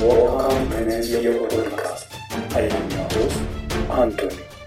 Welcome to NGO Podcast. I am your host, Anthony.